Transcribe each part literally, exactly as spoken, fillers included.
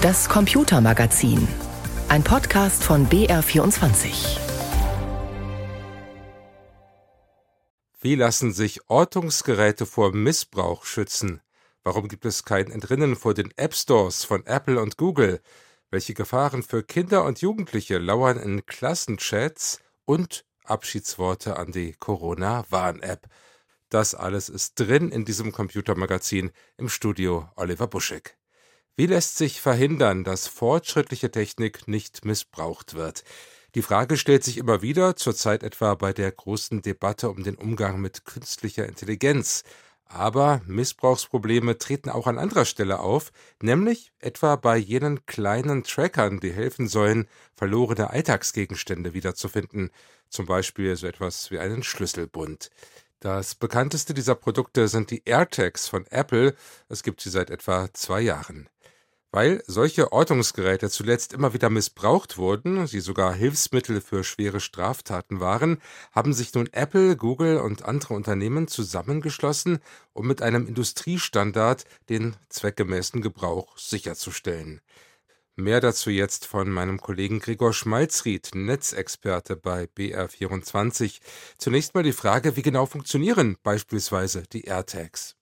Das Computermagazin, ein Podcast von B R vierundzwanzig. Wie lassen sich Ortungsgeräte vor Missbrauch schützen? Warum gibt es kein Entrinnen vor den App-Stores von Apple und Google? Welche Gefahren für Kinder und Jugendliche lauern in Klassenchats? Und Abschiedsworte an die Corona-Warn-App. Das alles ist drin in diesem Computermagazin, im Studio Oliver Buschek. Wie lässt sich verhindern, dass fortschrittliche Technik nicht missbraucht wird? Die Frage stellt sich immer wieder, zurzeit etwa bei der großen Debatte um den Umgang mit künstlicher Intelligenz. Aber Missbrauchsprobleme treten auch an anderer Stelle auf, nämlich etwa bei jenen kleinen Trackern, die helfen sollen, verlorene Alltagsgegenstände wiederzufinden, zum Beispiel so etwas wie einen Schlüsselbund. Das bekannteste dieser Produkte sind die AirTags von Apple, es gibt sie seit etwa zwei Jahren. Weil solche Ortungsgeräte zuletzt immer wieder missbraucht wurden, sie sogar Hilfsmittel für schwere Straftaten waren, haben sich nun Apple, Google und andere Unternehmen zusammengeschlossen, um mit einem Industriestandard den zweckgemäßen Gebrauch sicherzustellen. Mehr dazu jetzt von meinem Kollegen Gregor Schmalzried, Netzexperte bei B R vierundzwanzig. Zunächst mal die Frage, wie genau funktionieren beispielsweise die AirTags?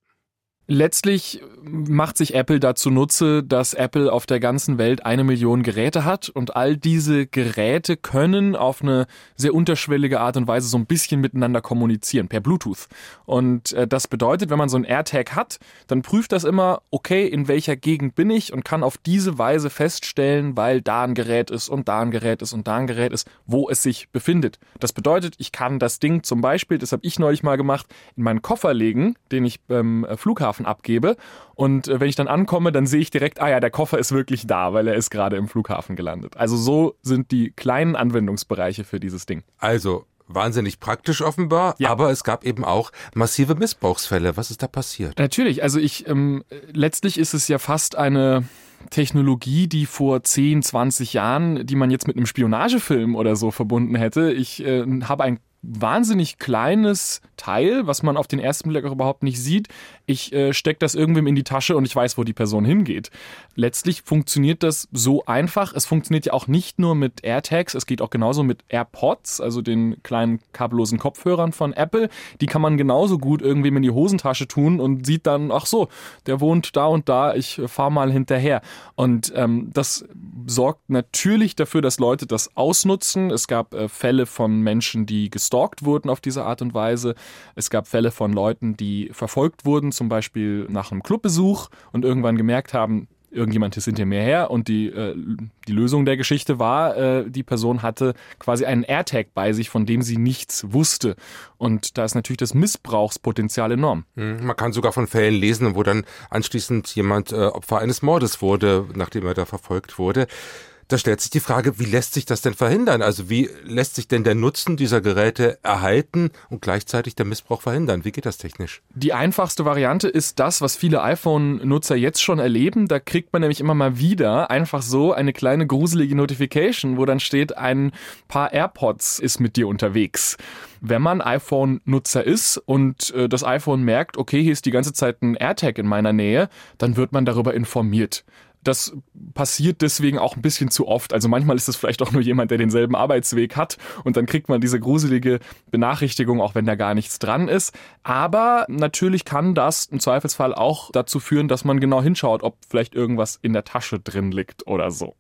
Letztlich macht sich Apple dazu Nutze, dass Apple auf der ganzen Welt eine Million Geräte hat und all diese Geräte können auf eine sehr unterschwellige Art und Weise so ein bisschen miteinander kommunizieren, per Bluetooth. Und äh, das bedeutet, wenn man so einen AirTag hat, dann prüft das immer, okay, in welcher Gegend bin ich und kann auf diese Weise feststellen, weil da ein Gerät ist und da ein Gerät ist und da ein Gerät ist, wo es sich befindet. Das bedeutet, ich kann das Ding zum Beispiel, das habe ich neulich mal gemacht, in meinen Koffer legen, den ich beim ähm, Flughafen abgebe und wenn ich dann ankomme, dann sehe ich direkt, ah ja, der Koffer ist wirklich da, weil er ist gerade im Flughafen gelandet. Also so sind die kleinen Anwendungsbereiche für dieses Ding. Also wahnsinnig praktisch offenbar, ja. Aber es gab eben auch massive Missbrauchsfälle. Was ist da passiert? Natürlich, also ich, ähm, letztlich ist es ja fast eine Technologie, die vor zehn, zwanzig Jahren, die man jetzt mit einem Spionagefilm oder so verbunden hätte. Ich äh, habe ein wahnsinnig kleines Teil, was man auf den ersten Blick auch überhaupt nicht sieht. Ich äh, stecke das irgendwem in die Tasche und ich weiß, wo die Person hingeht. Letztlich funktioniert das so einfach. Es funktioniert ja auch nicht nur mit AirTags, es geht auch genauso mit AirPods, also den kleinen kabellosen Kopfhörern von Apple. Die kann man genauso gut irgendwem in die Hosentasche tun und sieht dann, ach so, der wohnt da und da, ich fahre mal hinterher. Und ähm, das sorgt natürlich dafür, dass Leute das ausnutzen. Es gab äh, Fälle von Menschen, die gestalkt wurden auf diese Art und Weise. Es gab Fälle von Leuten, die verfolgt wurden, zum Beispiel nach einem Clubbesuch und irgendwann gemerkt haben, irgendjemand ist hinter mir her und die, äh, die Lösung der Geschichte war, äh, die Person hatte quasi einen AirTag bei sich, von dem sie nichts wusste. Und da ist natürlich das Missbrauchspotenzial enorm. Man kann sogar von Fällen lesen, wo dann anschließend jemand äh, Opfer eines Mordes wurde, nachdem er da verfolgt wurde. Da stellt sich die Frage, wie lässt sich das denn verhindern? Also wie lässt sich denn der Nutzen dieser Geräte erhalten und gleichzeitig der Missbrauch verhindern? Wie geht das technisch? Die einfachste Variante ist das, was viele iPhone-Nutzer jetzt schon erleben. Da kriegt man nämlich immer mal wieder einfach so eine kleine gruselige Notification, wo dann steht, ein paar AirPods ist mit dir unterwegs. Wenn man iPhone-Nutzer ist und äh, das iPhone merkt, okay, hier ist die ganze Zeit ein AirTag in meiner Nähe, dann wird man darüber informiert. Das passiert deswegen auch ein bisschen zu oft. Also manchmal ist es vielleicht auch nur jemand, der denselben Arbeitsweg hat und dann kriegt man diese gruselige Benachrichtigung, auch wenn da gar nichts dran ist. Aber natürlich kann das im Zweifelsfall auch dazu führen, dass man genau hinschaut, ob vielleicht irgendwas in der Tasche drin liegt oder so.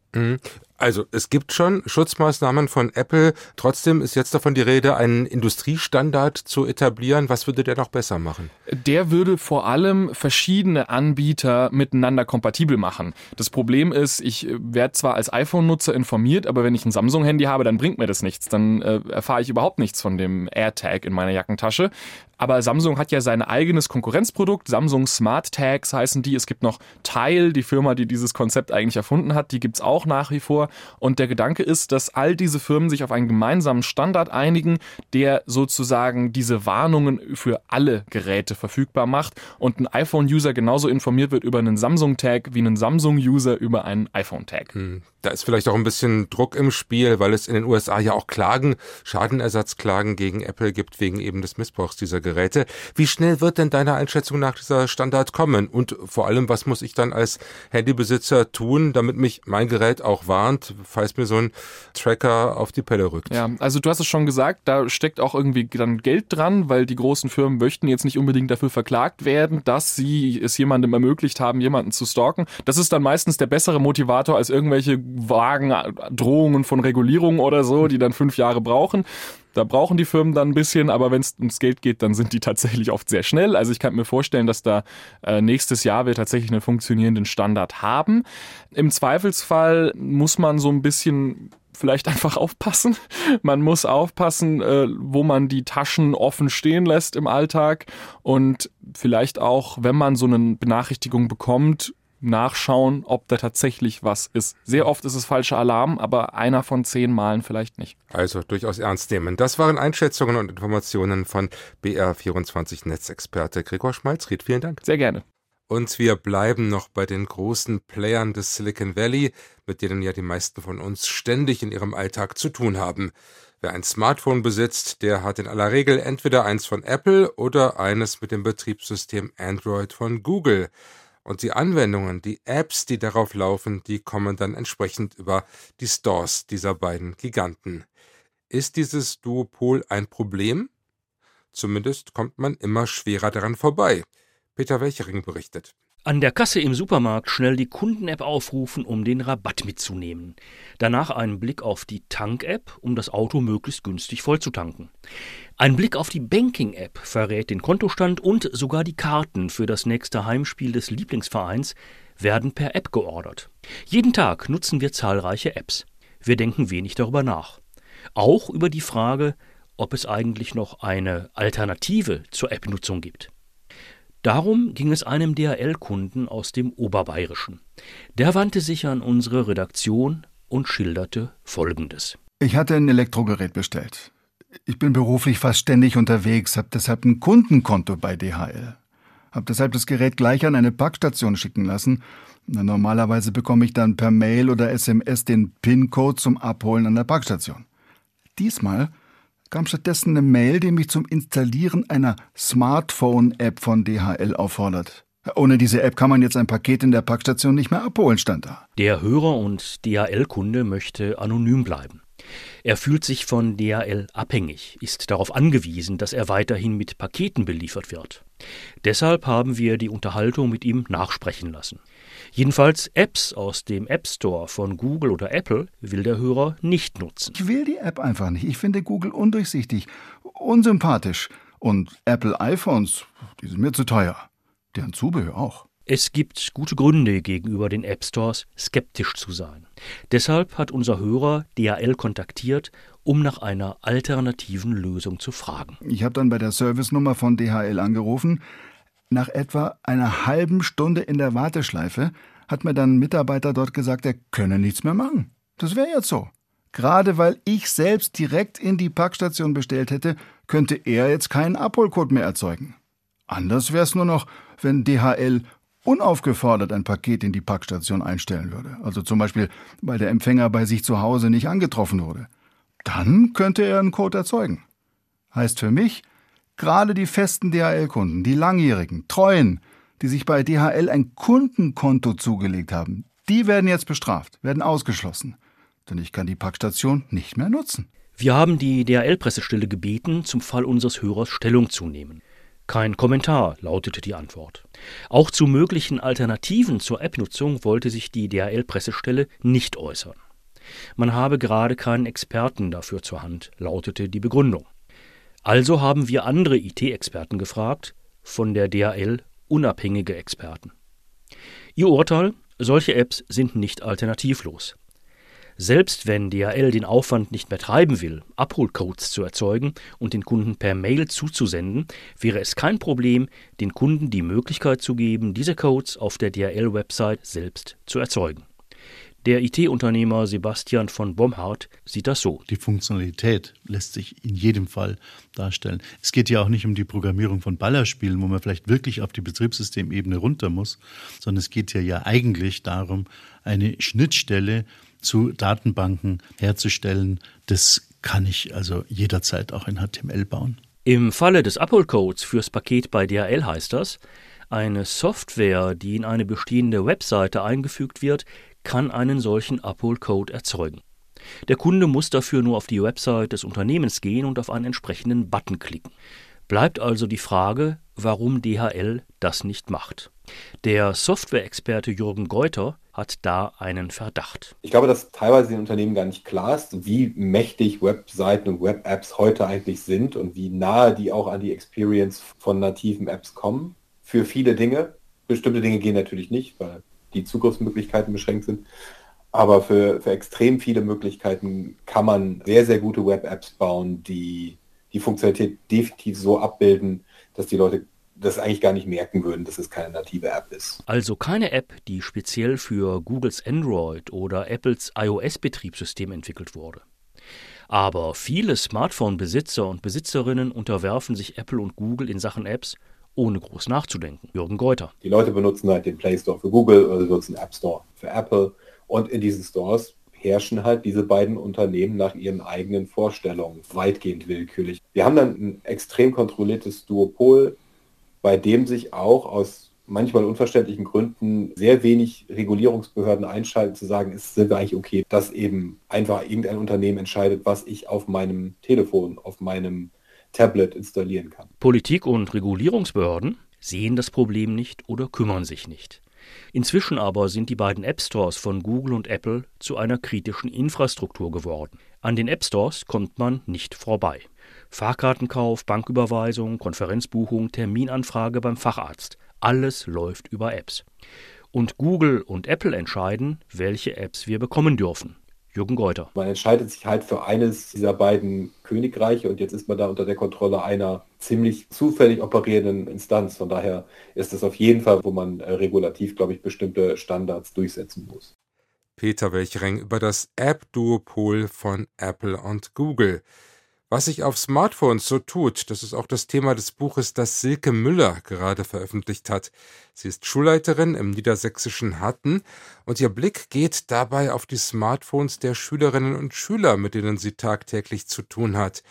Also es gibt schon Schutzmaßnahmen von Apple. Trotzdem ist jetzt davon die Rede, einen Industriestandard zu etablieren. Was würde der noch besser machen? Der würde vor allem verschiedene Anbieter miteinander kompatibel machen. Das Problem ist, ich werde zwar als iPhone-Nutzer informiert, aber wenn ich ein Samsung-Handy habe, dann bringt mir das nichts. Dann äh, erfahre ich überhaupt nichts von dem AirTag in meiner Jackentasche. Aber Samsung hat ja sein eigenes Konkurrenzprodukt. Samsung Smart Tags heißen die. Es gibt noch Tile, die Firma, die dieses Konzept eigentlich erfunden hat. Die gibt's auch nach wie vor. vor. Und der Gedanke ist, dass all diese Firmen sich auf einen gemeinsamen Standard einigen, der sozusagen diese Warnungen für alle Geräte verfügbar macht und ein iPhone-User genauso informiert wird über einen Samsung-Tag wie ein Samsung-User über einen iPhone-Tag. Hm. Da ist vielleicht auch ein bisschen Druck im Spiel, weil es in den U S A ja auch Klagen, Schadenersatzklagen gegen Apple gibt, wegen eben des Missbrauchs dieser Geräte. Wie schnell wird denn deiner Einschätzung nach dieser Standard kommen? Und vor allem, was muss ich dann als Handybesitzer tun, damit mich mein Gerät auch warnt, falls mir so ein Tracker auf die Pelle rückt? Ja, also du hast es schon gesagt, da steckt auch irgendwie dann Geld dran, weil die großen Firmen möchten jetzt nicht unbedingt dafür verklagt werden, dass sie es jemandem ermöglicht haben, jemanden zu stalken. Das ist dann meistens der bessere Motivator als irgendwelche vagen Drohungen von Regulierung oder so, die dann fünf Jahre brauchen. Da brauchen die Firmen dann ein bisschen, aber wenn es ums Geld geht, dann sind die tatsächlich oft sehr schnell. Also ich kann mir vorstellen, dass da äh, nächstes Jahr wir tatsächlich einen funktionierenden Standard haben. Im Zweifelsfall muss man so ein bisschen vielleicht einfach aufpassen. Man muss aufpassen, äh, wo man die Taschen offen stehen lässt im Alltag und vielleicht auch, wenn man so eine Benachrichtigung bekommt, nachschauen, ob da tatsächlich was ist. Sehr oft ist es falscher Alarm, aber einer von zehn Malen vielleicht nicht. Also durchaus ernst nehmen. Das waren Einschätzungen und Informationen von B R vierundzwanzig-Netzexperte Gregor Schmalzried. Vielen Dank. Sehr gerne. Und wir bleiben noch bei den großen Playern des Silicon Valley, mit denen ja die meisten von uns ständig in ihrem Alltag zu tun haben. Wer ein Smartphone besitzt, der hat in aller Regel entweder eins von Apple oder eines mit dem Betriebssystem Android von Google. Und die Anwendungen, die Apps, die darauf laufen, die kommen dann entsprechend über die Stores dieser beiden Giganten. Ist dieses Duopol ein Problem? Zumindest kommt man immer schwerer daran vorbei. Peter Welchering berichtet. An der Kasse im Supermarkt schnell die Kunden-App aufrufen, um den Rabatt mitzunehmen. Danach einen Blick auf die Tank-App, um das Auto möglichst günstig vollzutanken. Ein Blick auf die Banking-App verrät den Kontostand und sogar die Karten für das nächste Heimspiel des Lieblingsvereins werden per App geordert. Jeden Tag nutzen wir zahlreiche Apps. Wir denken wenig darüber nach. Auch über die Frage, ob es eigentlich noch eine Alternative zur App-Nutzung gibt. Darum ging es einem D H L-Kunden aus dem Oberbayerischen. Der wandte sich an unsere Redaktion und schilderte Folgendes. Ich hatte ein Elektrogerät bestellt. Ich bin beruflich fast ständig unterwegs, habe deshalb ein Kundenkonto bei D H L. Habe deshalb das Gerät gleich an eine Packstation schicken lassen. Normalerweise bekomme ich dann per Mail oder S M S den P I N-Code zum Abholen an der Packstation. Diesmal kam stattdessen eine Mail, die mich zum Installieren einer Smartphone-App von D H L auffordert. Ohne diese App kann man jetzt ein Paket in der Packstation nicht mehr abholen, stand da. Der Hörer und D H L-Kunde möchte anonym bleiben. Er fühlt sich von D H L abhängig, ist darauf angewiesen, dass er weiterhin mit Paketen beliefert wird. Deshalb haben wir die Unterhaltung mit ihm nachsprechen lassen. Jedenfalls Apps aus dem App Store von Google oder Apple will der Hörer nicht nutzen. Ich will die App einfach nicht. Ich finde Google undurchsichtig, unsympathisch. Und Apple iPhones, die sind mir zu teuer. Deren Zubehör auch. Es gibt gute Gründe, gegenüber den App Stores skeptisch zu sein. Deshalb hat unser Hörer D H L kontaktiert, um nach einer alternativen Lösung zu fragen. Ich habe dann bei der Servicenummer von D H L angerufen. Nach etwa einer halben Stunde in der Warteschleife hat mir dann ein Mitarbeiter dort gesagt, er könne nichts mehr machen. Das wäre jetzt so. Gerade weil ich selbst direkt in die Packstation bestellt hätte, könnte er jetzt keinen Abholcode mehr erzeugen. Anders wäre es nur noch, wenn D H L unaufgefordert ein Paket in die Packstation einstellen würde. Also zum Beispiel, weil der Empfänger bei sich zu Hause nicht angetroffen wurde. Dann könnte er einen Code erzeugen. Heißt für mich, gerade die festen D H L-Kunden, die langjährigen, treuen, die sich bei D H L ein Kundenkonto zugelegt haben, die werden jetzt bestraft, werden ausgeschlossen. Denn ich kann die Packstation nicht mehr nutzen. Wir haben die D H L-Pressestelle gebeten, zum Fall unseres Hörers Stellung zu nehmen. Kein Kommentar, lautete die Antwort. Auch zu möglichen Alternativen zur App-Nutzung wollte sich die D H L-Pressestelle nicht äußern. Man habe gerade keinen Experten dafür zur Hand, lautete die Begründung. Also haben wir andere I T-Experten gefragt, von der D H L unabhängige Experten. Ihr Urteil, solche Apps sind nicht alternativlos. Selbst wenn D H L den Aufwand nicht mehr treiben will, Abholcodes zu erzeugen und den Kunden per Mail zuzusenden, wäre es kein Problem, den Kunden die Möglichkeit zu geben, diese Codes auf der D H L-Website selbst zu erzeugen. Der I T-Unternehmer Sebastian von Bomhardt sieht das so. Die Funktionalität lässt sich in jedem Fall darstellen. Es geht ja auch nicht um die Programmierung von Ballerspielen, wo man vielleicht wirklich auf die Betriebssystemebene runter muss, sondern es geht ja ja eigentlich darum, eine Schnittstelle zu Datenbanken herzustellen. Das kann ich also jederzeit auch in H T M L bauen. Im Falle des Apple-Codes fürs Paket bei D H L heißt das, eine Software, die in eine bestehende Webseite eingefügt wird, kann einen solchen Apple-Code erzeugen. Der Kunde muss dafür nur auf die Website des Unternehmens gehen und auf einen entsprechenden Button klicken. Bleibt also die Frage, warum D H L das nicht macht. Der Software-Experte Jürgen Geuter hat da einen Verdacht. Ich glaube, dass teilweise den Unternehmen gar nicht klar ist, wie mächtig Webseiten und Web-Apps heute eigentlich sind und wie nahe die auch an die Experience von nativen Apps kommen. Für viele Dinge. Bestimmte Dinge gehen natürlich nicht, weil die Zugriffsmöglichkeiten beschränkt sind. Aber für, für extrem viele Möglichkeiten kann man sehr, sehr gute Web-Apps bauen, die die Funktionalität definitiv so abbilden, dass die Leute das eigentlich gar nicht merken würden, dass es keine native App ist. Also keine App, die speziell für Googles Android oder Apples iOS-Betriebssystem entwickelt wurde. Aber viele Smartphone-Besitzer und Besitzerinnen unterwerfen sich Apple und Google in Sachen Apps, ohne groß nachzudenken. Jürgen Geuter. Die Leute benutzen halt den Play Store für Google oder sie benutzen den App Store für Apple. Und in diesen Stores herrschen halt diese beiden Unternehmen nach ihren eigenen Vorstellungen weitgehend willkürlich. Wir haben dann ein extrem kontrolliertes Duopol, bei dem sich auch aus manchmal unverständlichen Gründen sehr wenig Regulierungsbehörden einschalten, zu sagen, ist es eigentlich okay, dass eben einfach irgendein Unternehmen entscheidet, was ich auf meinem Telefon, auf meinem Tablet installieren kann. Politik und Regulierungsbehörden sehen das Problem nicht oder kümmern sich nicht. Inzwischen aber sind die beiden App-Stores von Google und Apple zu einer kritischen Infrastruktur geworden. An den App-Stores kommt man nicht vorbei. Fahrkartenkauf, Banküberweisung, Konferenzbuchung, Terminanfrage beim Facharzt. Alles läuft über Apps. Und Google und Apple entscheiden, welche Apps wir bekommen dürfen. Jürgen Geuter. Man entscheidet sich halt für eines dieser beiden Königreiche und jetzt ist man da unter der Kontrolle einer ziemlich zufällig operierenden Instanz. Von daher ist es auf jeden Fall, wo man regulativ, glaube ich, bestimmte Standards durchsetzen muss. Peter Welchering über das App-Duopol von Apple und Google. Was sich auf Smartphones so tut, das ist auch das Thema des Buches, das Silke Müller gerade veröffentlicht hat. Sie ist Schulleiterin im niedersächsischen Hatten und ihr Blick geht dabei auf die Smartphones der Schülerinnen und Schüler, mit denen sie tagtäglich zu tun hat.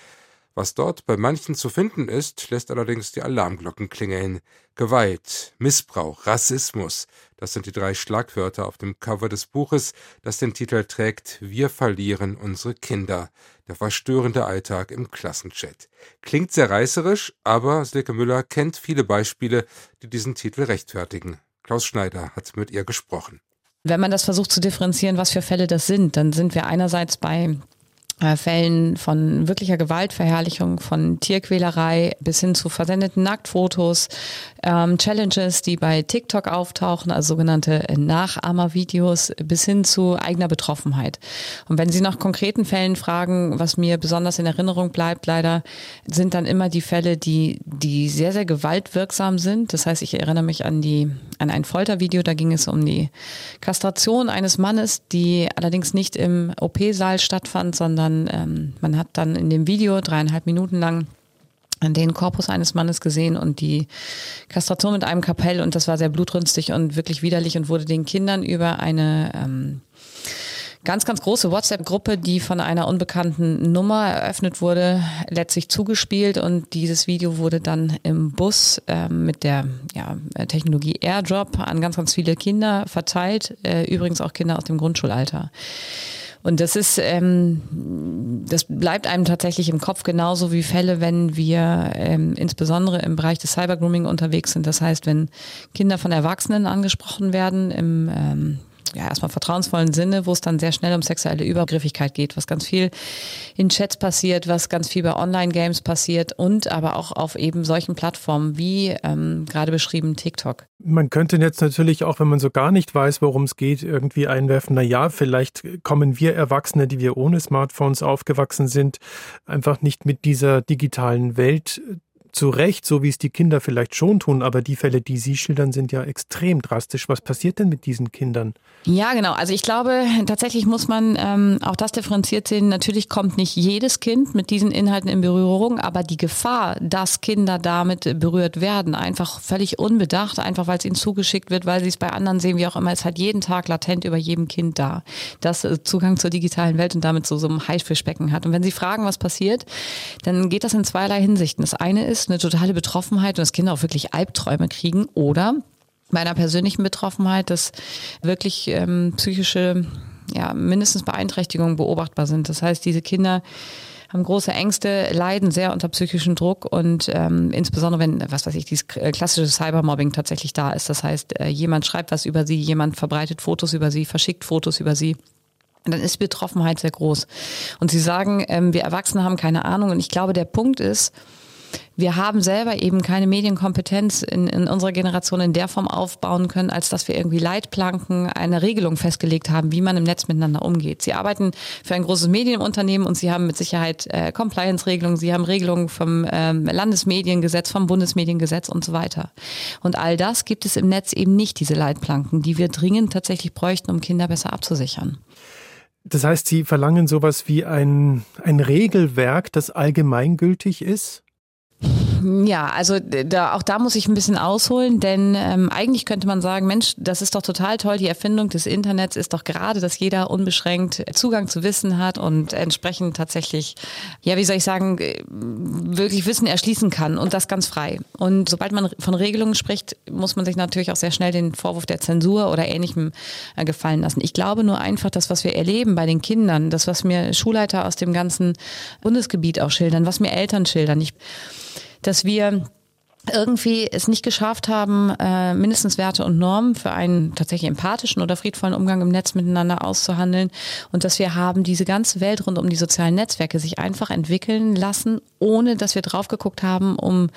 Was dort bei manchen zu finden ist, lässt allerdings die Alarmglocken klingeln. Gewalt, Missbrauch, Rassismus, das sind die drei Schlagwörter auf dem Cover des Buches, das den Titel trägt »Wir verlieren unsere Kinder«. Der verstörende Alltag im Klassenchat. Klingt sehr reißerisch, aber Silke Müller kennt viele Beispiele, die diesen Titel rechtfertigen. Klaus Schneider hat mit ihr gesprochen. Wenn man das versucht zu differenzieren, was für Fälle das sind, dann sind wir einerseits bei Fällen von wirklicher Gewaltverherrlichung, von Tierquälerei bis hin zu versendeten Nacktfotos, ähm, Challenges, die bei TikTok auftauchen, also sogenannte Nachahmervideos, bis hin zu eigener Betroffenheit. Und wenn Sie nach konkreten Fällen fragen, was mir besonders in Erinnerung bleibt, leider, sind dann immer die Fälle, die die sehr, sehr gewaltwirksam sind. Das heißt, ich erinnere mich an die an ein Foltervideo, da ging es um die Kastration eines Mannes, die allerdings nicht im O P-Saal stattfand, sondern Dann, ähm, man hat dann in dem Video dreieinhalb Minuten lang den Korpus eines Mannes gesehen und die Kastration mit einem Kapell und das war sehr blutrünstig und wirklich widerlich und wurde den Kindern über eine ähm, ganz, ganz große WhatsApp-Gruppe, die von einer unbekannten Nummer eröffnet wurde, letztlich zugespielt und dieses Video wurde dann im Bus äh, mit der ja, Technologie AirDrop an ganz, ganz viele Kinder verteilt, äh, übrigens auch Kinder aus dem Grundschulalter. Und das ist, ähm, das bleibt einem tatsächlich im Kopf, genauso wie Fälle, wenn wir ähm, insbesondere im Bereich des Cybergrooming unterwegs sind. Das heißt, wenn Kinder von Erwachsenen angesprochen werden, im ähm, ja erstmal vertrauensvollen Sinne, wo es dann sehr schnell um sexuelle Übergriffigkeit geht, was ganz viel in Chats passiert, was ganz viel bei Online-Games passiert und aber auch auf eben solchen Plattformen wie ähm, gerade beschrieben TikTok. Man könnte jetzt natürlich auch, wenn man so gar nicht weiß, worum es geht, irgendwie einwerfen, na ja, vielleicht kommen wir Erwachsene, die wir ohne Smartphones aufgewachsen sind, einfach nicht mit dieser digitalen Welt zu Recht, so wie es die Kinder vielleicht schon tun, aber die Fälle, die Sie schildern, sind ja extrem drastisch. Was passiert denn mit diesen Kindern? Ja, genau. Also ich glaube, tatsächlich muss man ähm, auch das differenziert sehen. Natürlich kommt nicht jedes Kind mit diesen Inhalten in Berührung, aber die Gefahr, dass Kinder damit berührt werden, einfach völlig unbedacht, einfach weil es ihnen zugeschickt wird, weil sie es bei anderen sehen, wie auch immer, ist halt jeden Tag latent über jedem Kind da, das Zugang zur digitalen Welt und damit so, so ein Haifischbecken hat. Und wenn Sie fragen, was passiert, dann geht das in zweierlei Hinsichten. Das eine ist eine totale Betroffenheit und dass Kinder auch wirklich Albträume kriegen oder bei einer persönlichen Betroffenheit, dass wirklich ähm, psychische, ja, mindestens Beeinträchtigungen beobachtbar sind. Das heißt, diese Kinder haben große Ängste, leiden sehr unter psychischem Druck und ähm, insbesondere wenn, was weiß ich, dieses klassische Cybermobbing tatsächlich da ist. Das heißt, äh, jemand schreibt was über sie, jemand verbreitet Fotos über sie, verschickt Fotos über sie. Und dann ist Betroffenheit sehr groß. Und Sie sagen, ähm, wir Erwachsene haben keine Ahnung. Und ich glaube, der Punkt ist, wir haben selber eben keine Medienkompetenz in, in unserer Generation in der Form aufbauen können, als dass wir irgendwie Leitplanken einer Regelung festgelegt haben, wie man im Netz miteinander umgeht. Sie arbeiten für ein großes Medienunternehmen und Sie haben mit Sicherheit äh, Compliance-Regelungen, Sie haben Regelungen vom ähm, Landesmediengesetz, vom Bundesmediengesetz und so weiter. Und all das gibt es im Netz eben nicht, diese Leitplanken, die wir dringend tatsächlich bräuchten, um Kinder besser abzusichern. Das heißt, Sie verlangen sowas wie ein, ein Regelwerk, das allgemeingültig ist? Ja, also da, auch da muss ich ein bisschen ausholen, denn ähm, eigentlich könnte man sagen, Mensch, das ist doch total toll, die Erfindung des Internets ist doch gerade, dass jeder unbeschränkt Zugang zu Wissen hat und entsprechend tatsächlich, ja, wie soll ich sagen, wirklich Wissen erschließen kann und das ganz frei. Und sobald man von Regelungen spricht, muss man sich natürlich auch sehr schnell den Vorwurf der Zensur oder Ähnlichem äh, gefallen lassen. Ich glaube nur einfach, das, was wir erleben bei den Kindern, das, was mir Schulleiter aus dem ganzen Bundesgebiet auch schildern, was mir Eltern schildern, ich dass wir irgendwie es nicht geschafft haben, äh, Mindestwerte und Normen für einen tatsächlich empathischen oder friedvollen Umgang im Netz miteinander auszuhandeln und dass wir haben diese ganze Welt rund um die sozialen Netzwerke sich einfach entwickeln lassen, ohne dass wir drauf geguckt haben, um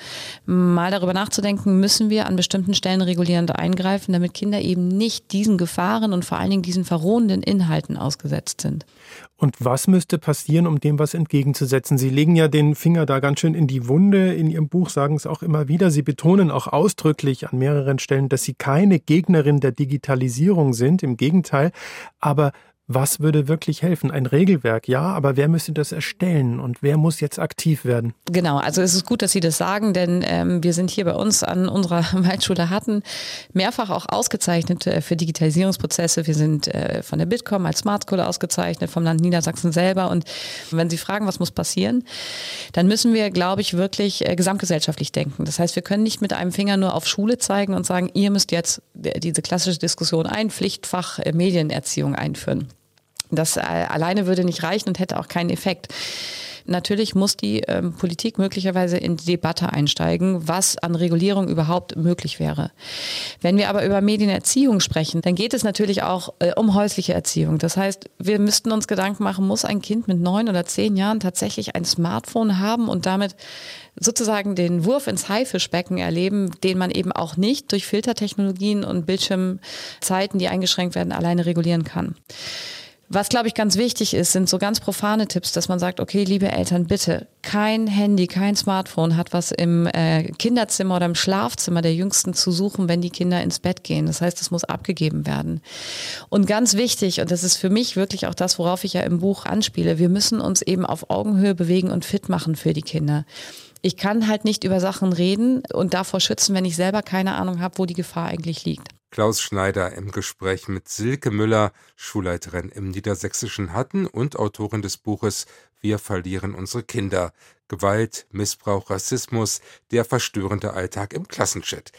mal darüber nachzudenken, müssen wir an bestimmten Stellen regulierend eingreifen, damit Kinder eben nicht diesen Gefahren und vor allen Dingen diesen verrohenden Inhalten ausgesetzt sind. Und was müsste passieren, um dem was entgegenzusetzen? Sie legen ja den Finger da ganz schön in die Wunde. In Ihrem Buch sagen es auch immer wieder. Sie betonen auch ausdrücklich an mehreren Stellen, dass Sie keine Gegnerin der Digitalisierung sind. Im Gegenteil. Aber was würde wirklich helfen? Ein Regelwerk, ja, aber wer müsste das erstellen und wer muss jetzt aktiv werden? Genau, also es ist gut, dass Sie das sagen, denn ähm, wir sind hier bei uns an unserer Waldschule Hatten mehrfach auch ausgezeichnet äh, für Digitalisierungsprozesse. Wir sind äh, von der Bitkom als Smart School ausgezeichnet, vom Land Niedersachsen selber. Und wenn Sie fragen, was muss passieren, dann müssen wir, glaube ich, wirklich äh, gesamtgesellschaftlich denken. Das heißt, wir können nicht mit einem Finger nur auf Schule zeigen und sagen, ihr müsst jetzt äh, diese klassische Diskussion ein Pflichtfach äh, Medienerziehung einführen. Das alleine würde nicht reichen und hätte auch keinen Effekt. Natürlich muss die ähm, Politik möglicherweise in die Debatte einsteigen, was an Regulierung überhaupt möglich wäre. Wenn wir aber über Medienerziehung sprechen, dann geht es natürlich auch äh, um häusliche Erziehung. Das heißt, wir müssten uns Gedanken machen, muss ein Kind mit neun oder zehn Jahren tatsächlich ein Smartphone haben und damit sozusagen den Wurf ins Haifischbecken erleben, den man eben auch nicht durch Filtertechnologien und Bildschirmzeiten, die eingeschränkt werden, alleine regulieren kann. Was, glaube ich, ganz wichtig ist, sind so ganz profane Tipps, dass man sagt, okay, liebe Eltern, bitte, kein Handy, kein Smartphone hat was im äh, Kinderzimmer oder im Schlafzimmer der Jüngsten zu suchen, wenn die Kinder ins Bett gehen. Das heißt, das muss abgegeben werden. Und ganz wichtig, und das ist für mich wirklich auch das, worauf ich ja im Buch anspiele, wir müssen uns eben auf Augenhöhe bewegen und fit machen für die Kinder. Ich kann halt nicht über Sachen reden und davor schützen, wenn ich selber keine Ahnung habe, wo die Gefahr eigentlich liegt. Klaus Schneider im Gespräch mit Silke Müller, Schulleiterin im niedersächsischen Hatten und Autorin des Buches Wir verlieren unsere Kinder. Gewalt, Missbrauch, Rassismus, der verstörende Alltag im Klassenchat.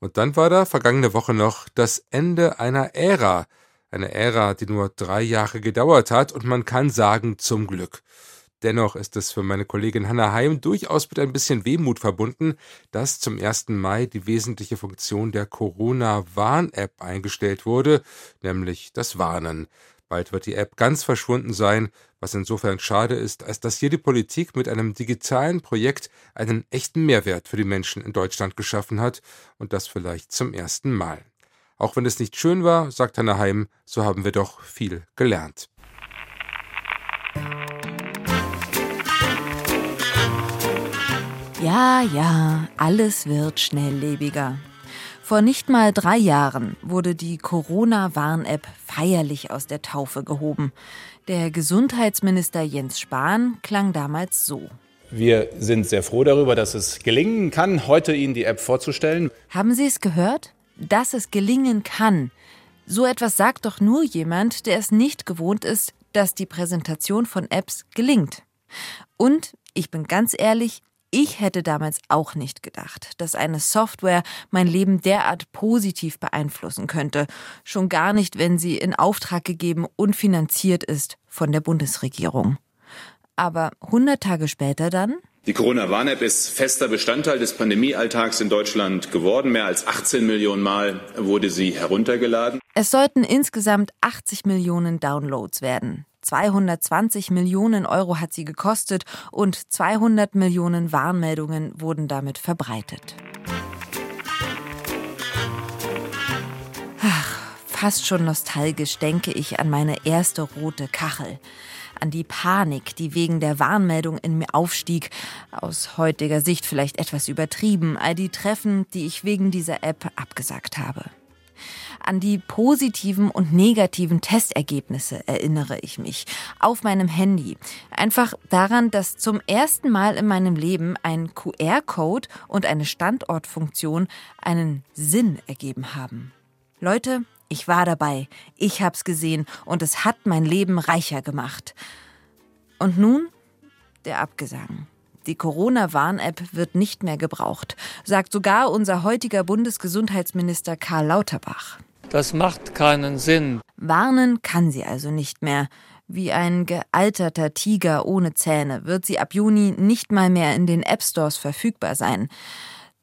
Und dann war da vergangene Woche noch das Ende einer Ära. Eine Ära, die nur drei Jahre gedauert hat und man kann sagen, zum Glück. Dennoch ist es für meine Kollegin Hannah Heim durchaus mit ein bisschen Wehmut verbunden, dass zum ersten Mai die wesentliche Funktion der Corona-Warn-App eingestellt wurde, nämlich das Warnen. Bald wird die App ganz verschwunden sein, was insofern schade ist, als dass hier die Politik mit einem digitalen Projekt einen echten Mehrwert für die Menschen in Deutschland geschaffen hat und das vielleicht zum ersten Mal. Auch wenn es nicht schön war, sagt Hannah Heim, so haben wir doch viel gelernt. Ja, ja, alles wird schnelllebiger. Vor nicht mal drei Jahren wurde die Corona-Warn-App feierlich aus der Taufe gehoben. Der Gesundheitsminister Jens Spahn klang damals so. Wir sind sehr froh darüber, dass es gelingen kann, heute Ihnen die App vorzustellen. Haben Sie es gehört? Dass es gelingen kann. So etwas sagt doch nur jemand, der es nicht gewohnt ist, dass die Präsentation von Apps gelingt. Und, ich bin ganz ehrlich, ich hätte damals auch nicht gedacht, dass eine Software mein Leben derart positiv beeinflussen könnte. Schon gar nicht, wenn sie in Auftrag gegeben und finanziert ist von der Bundesregierung. Aber hundert Tage später dann? Die Corona-Warn-App ist fester Bestandteil des Pandemiealltags in Deutschland geworden. Mehr als achtzehn Millionen Mal wurde sie heruntergeladen. Es sollten insgesamt achtzig Millionen Downloads werden. zweihundertzwanzig Millionen Euro hat sie gekostet und zweihundert Millionen Warnmeldungen wurden damit verbreitet. Ach, fast schon nostalgisch denke ich an meine erste rote Kachel. An die Panik, die wegen der Warnmeldung in mir aufstieg. Aus heutiger Sicht vielleicht etwas übertrieben. All die Treffen, die ich wegen dieser App abgesagt habe. An die positiven und negativen Testergebnisse erinnere ich mich. Auf meinem Handy. Einfach daran, dass zum ersten Mal in meinem Leben ein Q R-Code und eine Standortfunktion einen Sinn ergeben haben. Leute, ich war dabei, ich hab's gesehen und es hat mein Leben reicher gemacht. Und nun der Abgesang. Die Corona-Warn-App wird nicht mehr gebraucht, sagt sogar unser heutiger Bundesgesundheitsminister Karl Lauterbach. Das macht keinen Sinn. Warnen kann sie also nicht mehr. Wie ein gealterter Tiger ohne Zähne wird sie ab Juni nicht mal mehr in den App-Stores verfügbar sein.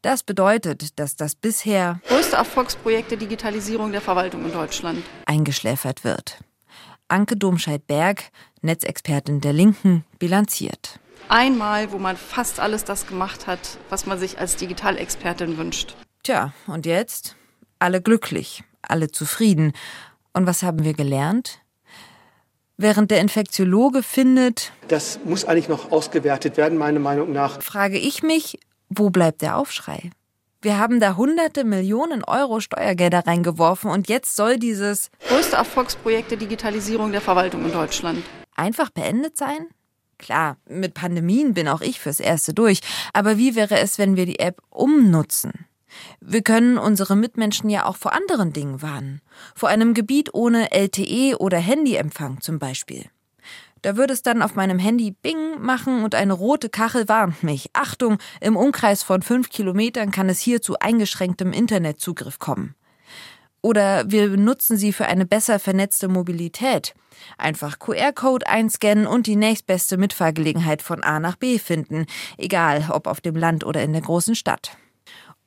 Das bedeutet, dass das bisher größte Erfolgsprojekt der Digitalisierung der Verwaltung in Deutschland eingeschläfert wird. Anke Domscheit-Berg, Netzexpertin der Linken, bilanziert. Einmal, wo man fast alles das gemacht hat, was man sich als Digitalexpertin wünscht. Tja, und jetzt? Alle glücklich, alle zufrieden. Und was haben wir gelernt? Während der Infektiologe findet, das muss eigentlich noch ausgewertet werden, meiner Meinung nach, frage ich mich, wo bleibt der Aufschrei? Wir haben da hunderte Millionen Euro Steuergelder reingeworfen und jetzt soll dieses größte Erfolgsprojekt der Digitalisierung der Verwaltung in Deutschland einfach beendet sein? Klar, mit Pandemien bin auch ich fürs Erste durch. Aber wie wäre es, wenn wir die App umnutzen? Wir können unsere Mitmenschen ja auch vor anderen Dingen warnen. Vor einem Gebiet ohne L T E oder Handyempfang zum Beispiel. Da würde es dann auf meinem Handy Bing machen und eine rote Kachel warnt mich. Achtung, im Umkreis von fünf Kilometern kann es hier zu eingeschränktem Internetzugriff kommen. Oder wir benutzen sie für eine besser vernetzte Mobilität. Einfach Q R-Code einscannen und die nächstbeste Mitfahrgelegenheit von A nach B finden. Egal, ob auf dem Land oder in der großen Stadt.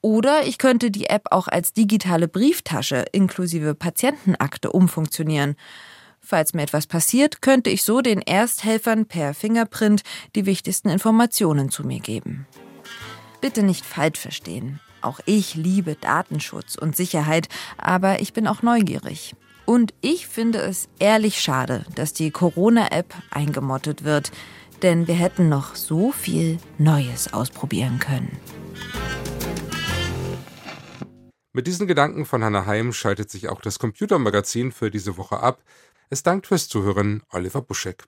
Oder ich könnte die App auch als digitale Brieftasche inklusive Patientenakte umfunktionieren. Falls mir etwas passiert, könnte ich so den Ersthelfern per Fingerprint die wichtigsten Informationen zu mir geben. Bitte nicht falsch verstehen. Auch ich liebe Datenschutz und Sicherheit, aber ich bin auch neugierig. Und ich finde es ehrlich schade, dass die Corona-App eingemottet wird. Denn wir hätten noch so viel Neues ausprobieren können. Mit diesen Gedanken von Hannah Heim schaltet sich auch das Computermagazin für diese Woche ab. Es dankt fürs Zuhören, Oliver Buschek.